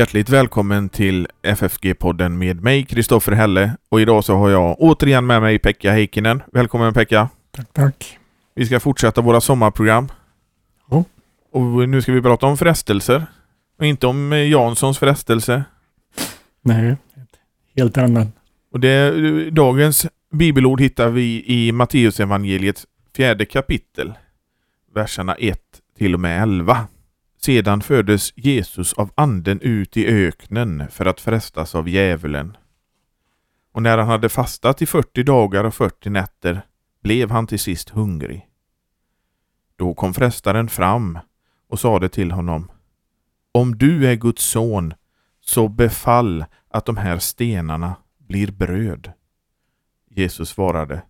Hjärtligt välkommen till FFG-podden med mig, Christoffer Helle. Och idag så har jag återigen med mig Pekka Heikinen. Välkommen Pekka. Tack. Vi ska fortsätta våra sommarprogram. Ja. Och nu ska vi prata om frestelser. Och inte om Janssons frestelse. Nej, helt annat. Och dagens bibelord hittar vi i Matteusevangeliets 4:e kapitel. Verserna 1 till och med 11. Sedan fördes Jesus av anden ut i öknen för att frestas av djävulen. Och när han hade fastat i 40 dagar och 40 nätter blev han till sist hungrig. Då kom frestaren fram och sade till honom: Om du är Guds son, så befall att de här stenarna blir bröd. Jesus svarade: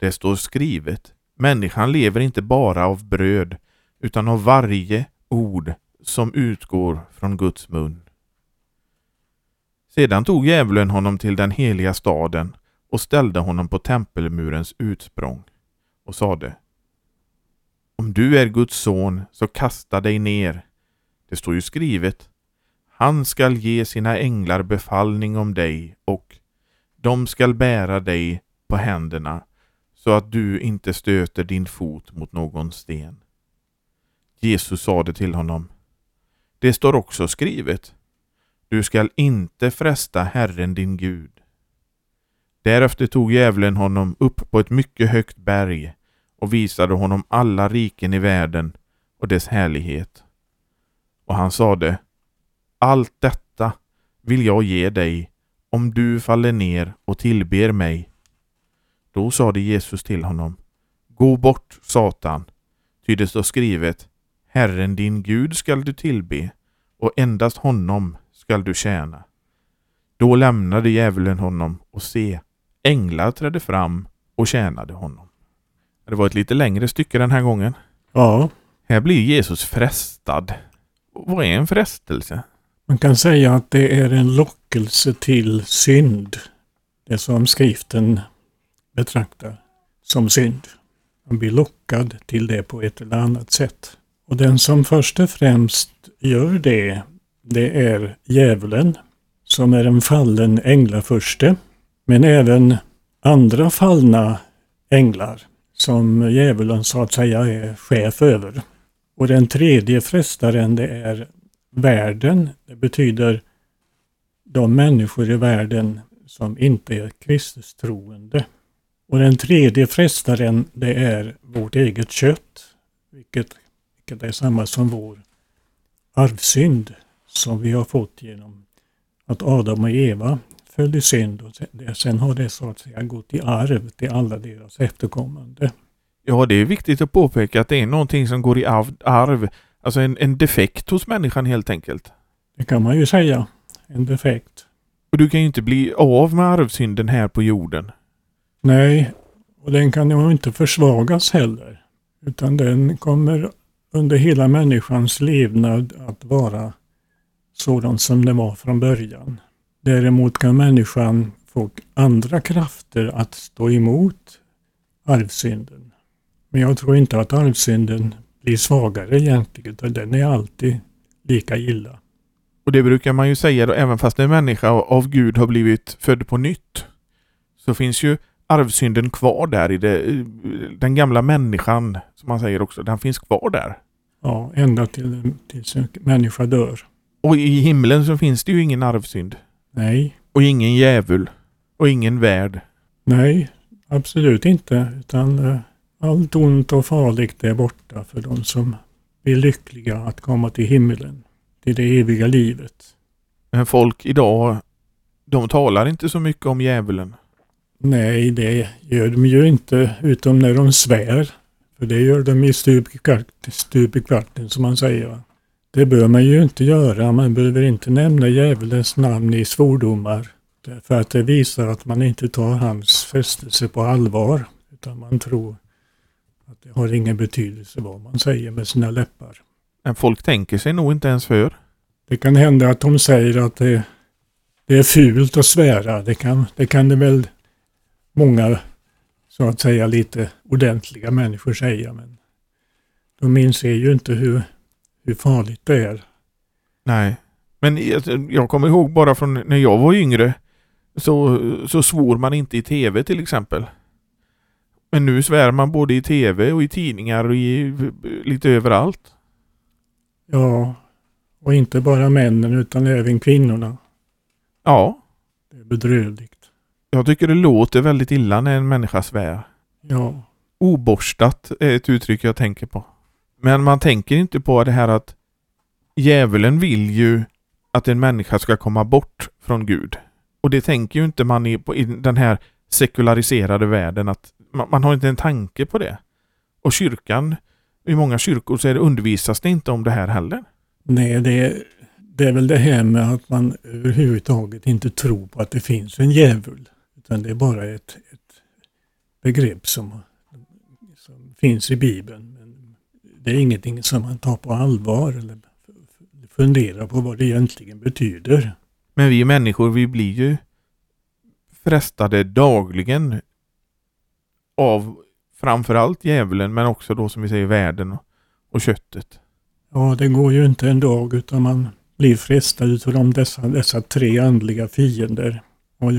Det står skrivet, människan lever inte bara av bröd utan av varje ord som utgår från Guds mun. Sedan tog djävulen honom till den heliga staden och ställde honom på tempelmurens utsprång och sade: Om du är Guds son, så kasta dig ner. Det står ju skrivet: Han skall ge sina änglar befallning om dig och de skall bära dig på händerna så att du inte stöter din fot mot någon sten. Jesus sade till honom: Det står också skrivet: Du skall inte fresta Herren din Gud. Därefter tog djävulen honom upp på ett mycket högt berg och visade honom alla riken i världen och dess härlighet. Och han sade: Allt detta vill jag ge dig om du faller ner och tillber mig. Då sade Jesus till honom: Gå bort, Satan, ty det står skrivet: Herren din Gud skall du tillbe och endast honom skall du tjäna. Då lämnade djävulen honom och se, änglar trädde fram och tjänade honom. Det var ett lite längre stycke den här gången. Ja. Här blir Jesus frestad. Vad är en frestelse? Man kan säga att det är en lockelse till synd. Det som skriften betraktar som synd. Man blir lockad till det på ett eller annat sätt. Och den som först och främst gör det, det är djävulen, som är en fallen änglafurste. Men även andra fallna änglar som djävulen så att säga är chef över. Och den tredje frestaren, det är världen. Det betyder de människor i världen som inte är kristustroende. Och den tredje frestaren, det är vårt eget kött, vilket är samma som vår arvsynd som vi har fått genom att Adam och Eva föll i synd. Och sen har det så att säga gått i arv till alla deras efterkommande. Ja, det är viktigt att påpeka att det är någonting som går i arv. Alltså en defekt hos människan helt enkelt. Det kan man ju säga. En defekt. Och du kan ju inte bli av med arvsynden här på jorden. Nej, och den kan ju inte försvagas heller. Utan den kommer under hela människans levnad att vara sådan som den var från början. Däremot kan människan få andra krafter att stå emot arvsynden. Men jag tror inte att arvsynden blir svagare egentligen, utan den är alltid lika illa. Och det brukar man ju säga då, även fast en människa av Gud har blivit född på nytt, så finns ju arvsynden kvar där i den gamla människan, som man säger också. Den finns kvar där. Ja, ända tills en människa dör. Och i himlen så finns det ju ingen arvsynd. Nej. Och ingen djävul. Och ingen värld. Nej, absolut inte. Utan allt ont och farligt är borta för de som är lyckliga att komma till himlen. Till det eviga livet. Men folk idag, de talar inte så mycket om djävulen. Nej, det gör de ju inte, utom när de svär. För det gör de i stup i kvarten, som man säger. Det bör man ju inte göra. Man behöver inte nämna djävulens namn i svordomar. För att det visar att man inte tar hans fästelse på allvar. Utan man tror att det har ingen betydelse vad man säger med sina läppar. Men folk tänker sig nog inte ens för. Det kan hända att de säger att det är fult att svära. Det kan det väl många, så att säga, lite ordentliga människor säger, men de inser ju inte hur farligt det är. Nej. Men jag kommer ihåg bara från när jag var yngre så svor man inte i tv till exempel. Men nu svär man både i tv och i tidningar och lite överallt. Ja, och inte bara männen utan även kvinnorna. Ja. Det är bedrövligt. Jag tycker det låter väldigt illa när en människa svär. Ja. Oborstat är ett uttryck jag tänker på. Men man tänker inte på det här att djävulen vill ju att en människa ska komma bort från Gud. Och det tänker ju inte man i den här sekulariserade världen, att man har inte en tanke på det. Och kyrkan, i många kyrkor så undervisas det inte om det här heller. Nej, det är väl det här med att man överhuvudtaget inte tror på att det finns en djävul. Utan det är bara ett begrepp som finns i Bibeln. Men det är ingenting som man tar på allvar eller funderar på vad det egentligen betyder. Men vi människor, vi blir ju frestade dagligen av framförallt djävulen, men också då som vi säger världen och köttet. Ja, det går ju inte en dag utan man blir frestad utav dessa tre andliga fiender. Och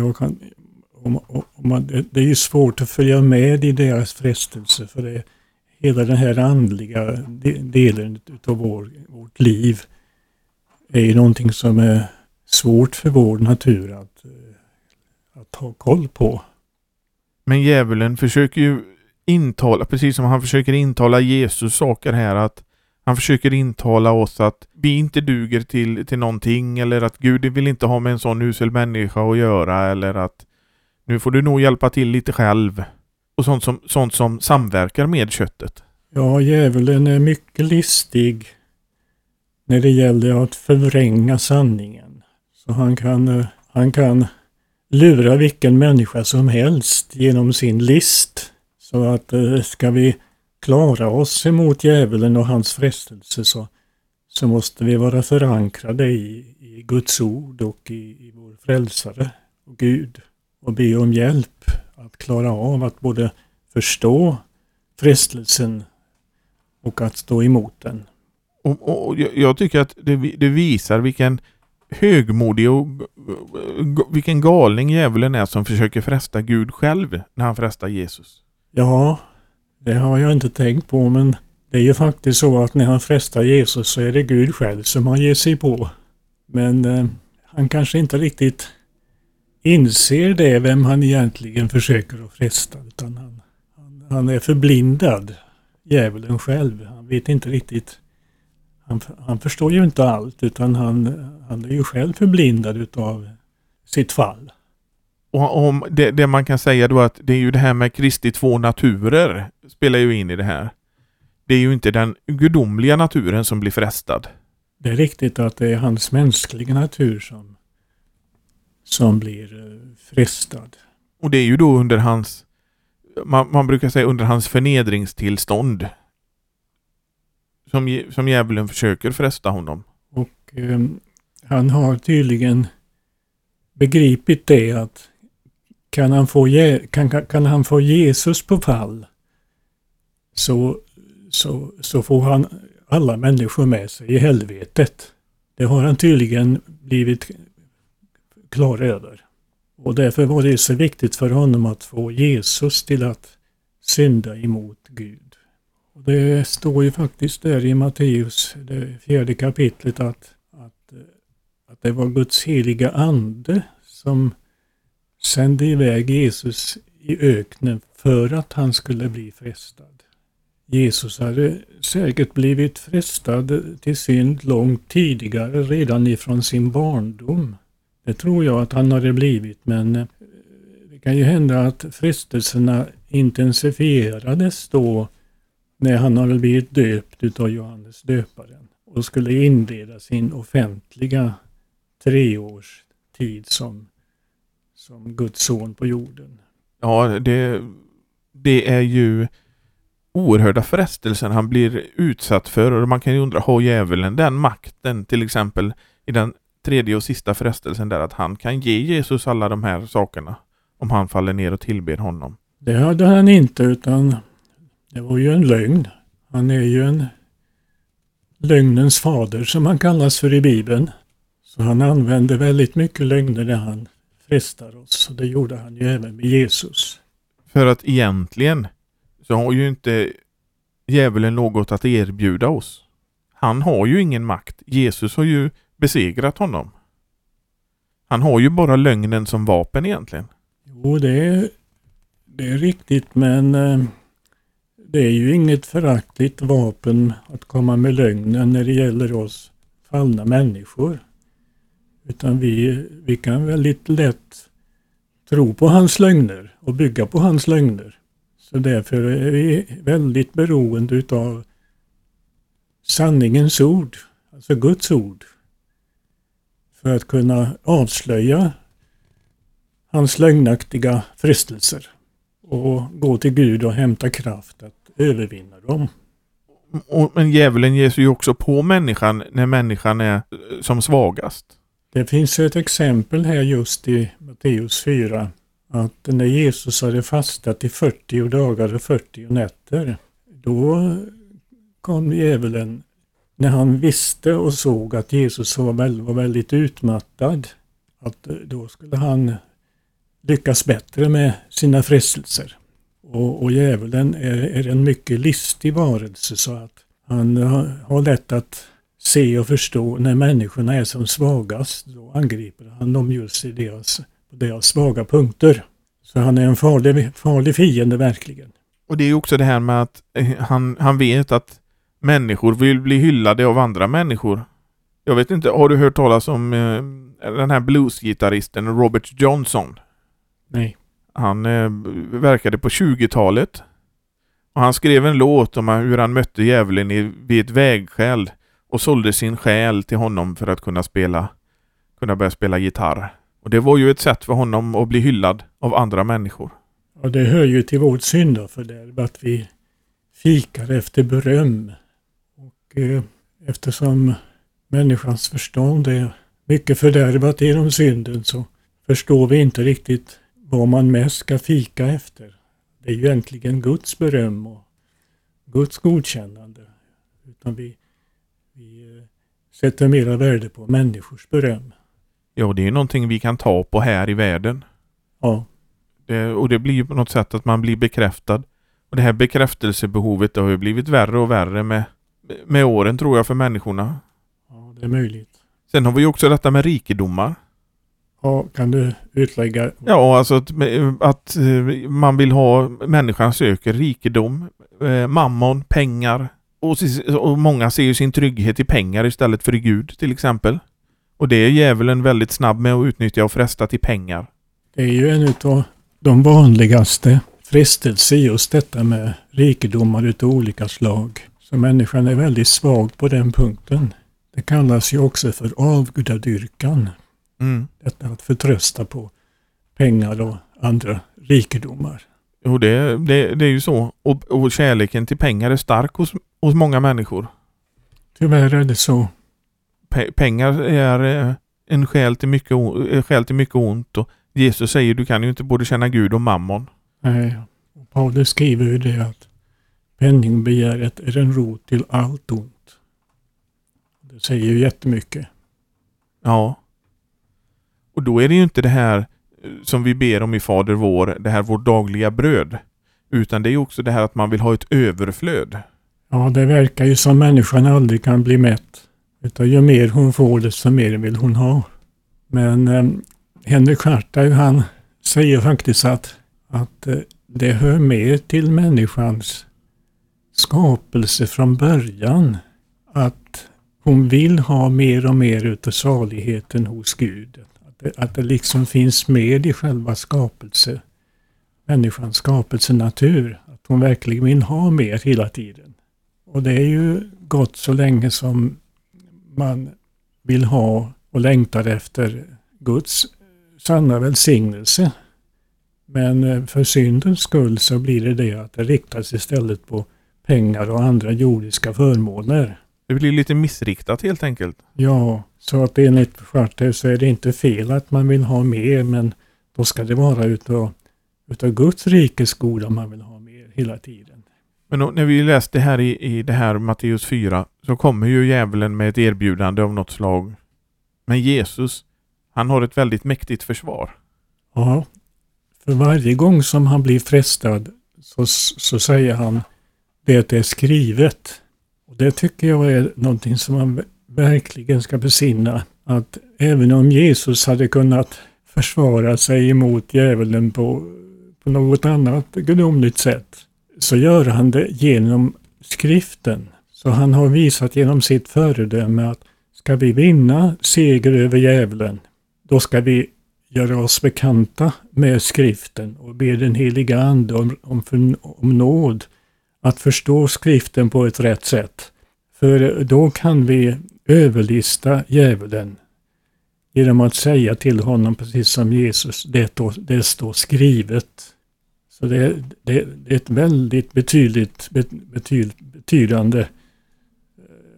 det är ju svårt att följa med i deras frestelse, för det, hela den här andliga delen utav vårt liv är ju någonting som är svårt för vår natur att ha koll på. Men djävulen försöker ju intala, precis som han försöker intala Jesus saker här, att han försöker intala oss att vi inte duger till någonting, eller att Gud vill inte ha med en sån usel människa att göra, eller att nu får du nog hjälpa till lite själv, och sånt som samverkar med köttet. Ja, djävulen är mycket listig när det gäller att förvränga sanningen. Så han kan lura vilken människa som helst genom sin list. Så att ska vi klara oss emot djävulen och hans frestelse så måste vi vara förankrade i Guds ord och i vår frälsare och Gud. Och be om hjälp att klara av att både förstå frestelsen och att stå emot den. Och jag tycker att det visar vilken högmodig och vilken galning djävulen är som försöker fresta Gud själv när han frestar Jesus. Ja, det har jag inte tänkt på, men det är ju faktiskt så att när han frestar Jesus så är det Gud själv som han ger sig på. Men han kanske inte riktigt inser det, vem han egentligen försöker att fresta, utan han är förblindad, djävulen själv. Han vet inte riktigt. Han förstår ju inte allt, utan han är ju själv förblindad utav sitt fall. Och om det man kan säga då, att det är ju det här med Kristi två naturer spelar ju in i det här. Det är ju inte den gudomliga naturen som blir frestad. Det är riktigt att det är hans mänskliga natur som blir frestad. Och det är ju då under hans, man brukar säga under hans förnedringstillstånd, som djävulen försöker fresta honom. Och han har tydligen begripit det, att kan han få Jesus på fall, så får han alla människor med sig i helvetet. Det har han tydligen blivit klar över. Och därför var det så viktigt för honom att få Jesus till att synda emot Gud. Och det står ju faktiskt där i Matteus, det 4:e kapitlet, att det var Guds heliga ande som sände iväg Jesus i öknen för att han skulle bli frestad. Jesus hade säkert blivit frestad till synd långt tidigare, redan ifrån sin barndom. Det tror jag att han hade blivit, men det kan ju hända att frestelserna intensifierades då när han hade blivit döpt utav Johannes döparen och skulle inleda sin offentliga 3 års tid som Guds son på jorden. Ja, det är ju oerhörda frestelsen han blir utsatt för, och man kan ju undra, har djävulen den makten, till exempel i den 3:e och sista frestelsen där, att han kan ge Jesus alla de här sakerna om han faller ner och tillber honom? Det hade han inte, utan det var ju en lögn. Han är ju en lögnens fader, som han kallas för i Bibeln. Så han använde väldigt mycket lögner när han frestar oss. Och det gjorde han ju även med Jesus. För att egentligen så har ju inte djävulen något att erbjuda oss. Han har ju ingen makt. Jesus har ju besegrat honom. Han har ju bara lögnen som vapen egentligen. Jo, det är riktigt, men det är ju inget föraktligt vapen att komma med lögnen när det gäller oss fallna människor. Utan vi kan väldigt lätt tro på hans lögner och bygga på hans lögner. Så därför är vi väldigt beroende utav sanningens ord, alltså Guds ord, för att kunna avslöja hans lögnaktiga frestelser och gå till Gud och hämta kraft att övervinna dem. Men djävulen ger sig ju också på människan när människan är som svagast. Det finns ett exempel här just i Matteus 4, att när Jesus hade fastat i 40 dagar och 40 nätter, då kom djävulen, när han visste och såg att Jesus var väldigt utmattad, att då skulle han lyckas bättre med sina frestelser. Och djävulen är en mycket listig varelse, så att han har lätt att se och förstå när människorna är som svagast. Då angriper han dem just i deras svaga punkter. Så han är en farlig fiende verkligen. Och det är också det här med att han vet att människor vill bli hyllade av andra människor. Jag vet inte, har du hört talas om den här bluesgitarristen Robert Johnson? Nej. Han verkade på 20-talet. Och han skrev en låt om hur han mötte djävulen vid ett vägskäl och sålde sin själ till honom för att kunna börja spela gitarr. Och det var ju ett sätt för honom att bli hyllad av andra människor. Och det hör ju till vårt synd för det, att vi fikar efter beröm. Och eftersom människans förstånd är mycket fördärvat genom synden, så förstår vi inte riktigt vad man mest ska fika efter. Det är ju egentligen Guds beröm och Guds godkännande. Utan vi sätter mera värde på människors beröm. Ja, det är ju någonting vi kan ta på här i världen. Ja. Och det blir ju på något sätt att man blir bekräftad. Och det här bekräftelsebehovet har ju blivit värre och värre med åren, tror jag, för människorna. Ja, det är möjligt. Sen har vi ju också detta med rikedomar. Ja, kan du utlägga? Ja, alltså att man vill ha, människan söker rikedom, mammon, pengar. Och många ser ju sin trygghet i pengar istället för i Gud till exempel. Och det är djävulen väldigt snabb med att utnyttja och fresta till pengar. Det är ju en av de vanligaste frestelser, just detta med rikedomar utav olika slag. Så människan är väldigt svag på den punkten. Det kallas ju också för avgudadyrkan. Detta att förtrösta på pengar och andra rikedomar. Jo, det är ju så. Och kärleken till pengar är stark hos många människor. Tyvärr är det så. Pengar är en skäl till mycket ont. Och Jesus säger, du kan ju inte både känna Gud och mammon. Nej, och Paulus skriver ju det, att penningbegäret är en rot till allt ont. Det säger ju jättemycket. Ja. Och då är det ju inte det här som vi ber om i Fader vår, det här vårt dagliga bröd. Utan det är ju också det här att man vill ha ett överflöd. Ja, det verkar ju som människan aldrig kan bli mätt. Utan ju mer hon får, desto mer vill hon ha. Men Henrik Kvartar, han säger faktiskt att det hör med till människans skapelse från början, att hon vill ha mer och mer utav saligheten hos Gud. Att det liksom finns med i själva skapelse, människans skapelse natur, att hon verkligen vill ha mer hela tiden. Och det är ju gott så länge som man vill ha och längtar efter Guds sanna välsignelse. Men för syndens skull så blir det att det riktas istället på pengar och andra jordiska förmåner. Det blir lite missriktat helt enkelt. Ja, så att enligt Kvartar så är det inte fel att man vill ha mer, men då ska det vara utav Guds rikes goda man vill ha mer hela tiden. Men när vi läste här i det här Matteus 4, så kommer ju djävulen med ett erbjudande av något slag. Men Jesus, han har ett väldigt mäktigt försvar. Ja, för varje gång som han blir frestad så säger han det är skrivet. Och det tycker jag är någonting som man verkligen ska besinna. Att även om Jesus hade kunnat försvara sig emot djävulen på något annat gudomligt sätt, så gör han det genom skriften. Så han har visat genom sitt föredöme att ska vi vinna seger över djävulen, då ska vi göra oss bekanta med skriften och be den heliga ande om nåd att förstå skriften på ett rätt sätt. För då kan vi överlista djävulen genom att säga till honom, precis som Jesus, det står skrivet. Så det är ett väldigt betydande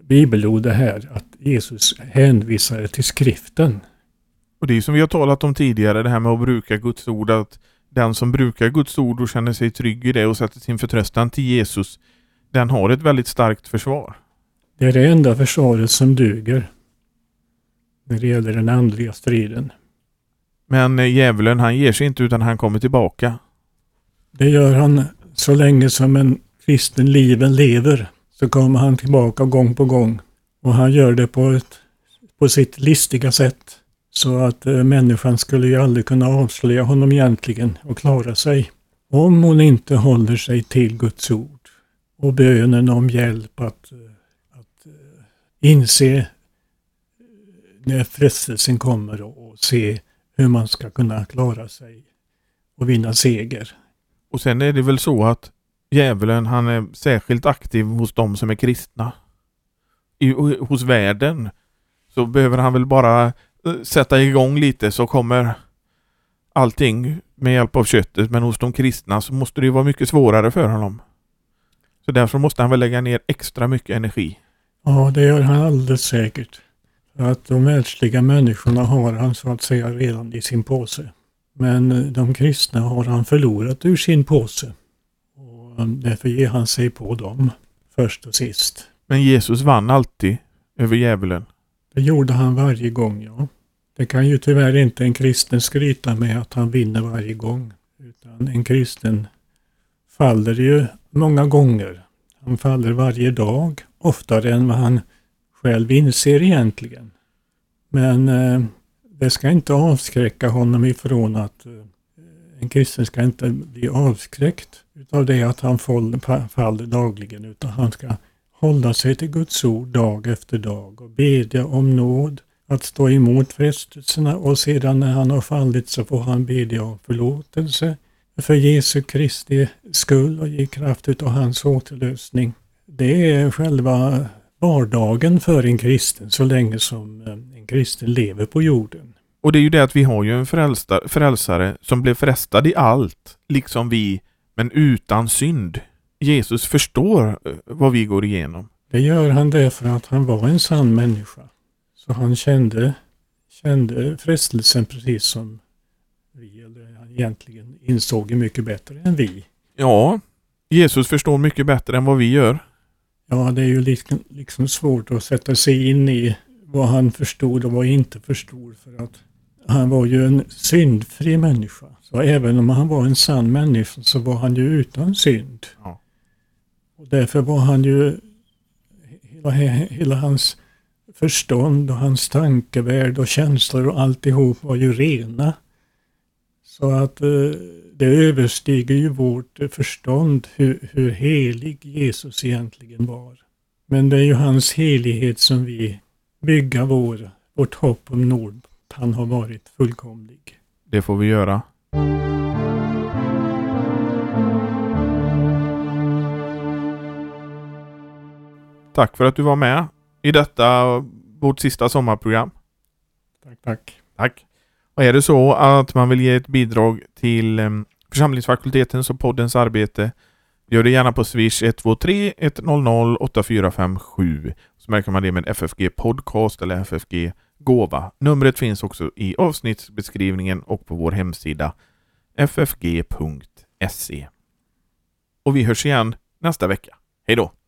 bibelord det här, att Jesus hänvisar till skriften. Och det är som vi har talat om tidigare, det här med att bruka Guds ord, att den som brukar Guds ord och känner sig trygg i det och sätter sin förtröstan till Jesus, den har ett väldigt starkt försvar. Det är det enda försvaret som duger när det gäller den andliga striden. Men djävulen, han ger sig inte, utan han kommer tillbaka. Det gör han så länge som en kristen liven lever, så kommer han tillbaka gång på gång. Och han gör det på sitt listiga sätt, så att människan skulle ju aldrig kunna avslöja honom egentligen och klara sig, om hon inte håller sig till Guds ord och bönen om hjälp att inse när frestelsen kommer och se hur man ska kunna klara sig och vinna seger. Och sen är det väl så att djävulen, han är särskilt aktiv hos de som är kristna. Hos världen så behöver han väl bara sätta igång lite, så kommer allting med hjälp av köttet. Men hos de kristna så måste det ju vara mycket svårare för honom. Så därför måste han väl lägga ner extra mycket energi. Ja, det gör han alldeles säkert. Att de världsliga människorna har han så att säga redan i sin påse. Men de kristna har han förlorat ur sin påse. Och därför ger han sig på dem först och sist. Men Jesus vann alltid över djävulen. Det gjorde han varje gång, ja. Det kan ju tyvärr inte en kristen skryta med, att han vinner varje gång. Utan en kristen faller ju många gånger. Han faller varje dag, oftare än vad han själv inser egentligen. Men det ska inte avskräcka honom ifrån att en kristen ska inte bli avskräckt av det att han faller dagligen, utan han ska hålla sig till Guds ord dag efter dag och bedja om nåd att stå emot frestelserna, och sedan när han har fallit så får han bedja om förlåtelse för Jesu Kristi skull och ge kraft utav hans återlösning. Det är själva vardagen för en kristen så länge som en kristen lever på jorden. Och det är ju det att vi har ju en frälsare som blev frestad i allt, liksom vi, men utan synd. Jesus förstår vad vi går igenom. Det gör han därför att han var en sann människa. Så han kände frestelsen precis som vi, eller han egentligen insåg mycket bättre än vi. Ja, Jesus förstår mycket bättre än vad vi gör. Ja, det är ju liksom svårt att sätta sig in i vad han förstod och vad inte förstod. För att han var ju en syndfri människa. Så även om han var en sann människa så var han ju utan synd. Ja. Och därför var han ju, hela hans förstånd och hans tankevärld och känslor och alltihop var ju rena. Så att det överstiger ju vårt förstånd hur helig Jesus egentligen var. Men det är ju hans helighet som vi bygger vårt hopp om nåd. Han har varit fullkomlig. Det får vi göra. Tack för att du var med i detta vårt sista sommarprogram. Tack. Och är det så att man vill ge ett bidrag till församlingsfakultetens och poddens arbete, gör det gärna på Swish 123 100 8457. Så märker man det med FFG podcast eller FFG gåva. Numret finns också i avsnittsbeskrivningen och på vår hemsida ffg.se. Och vi hörs igen nästa vecka. Hej då!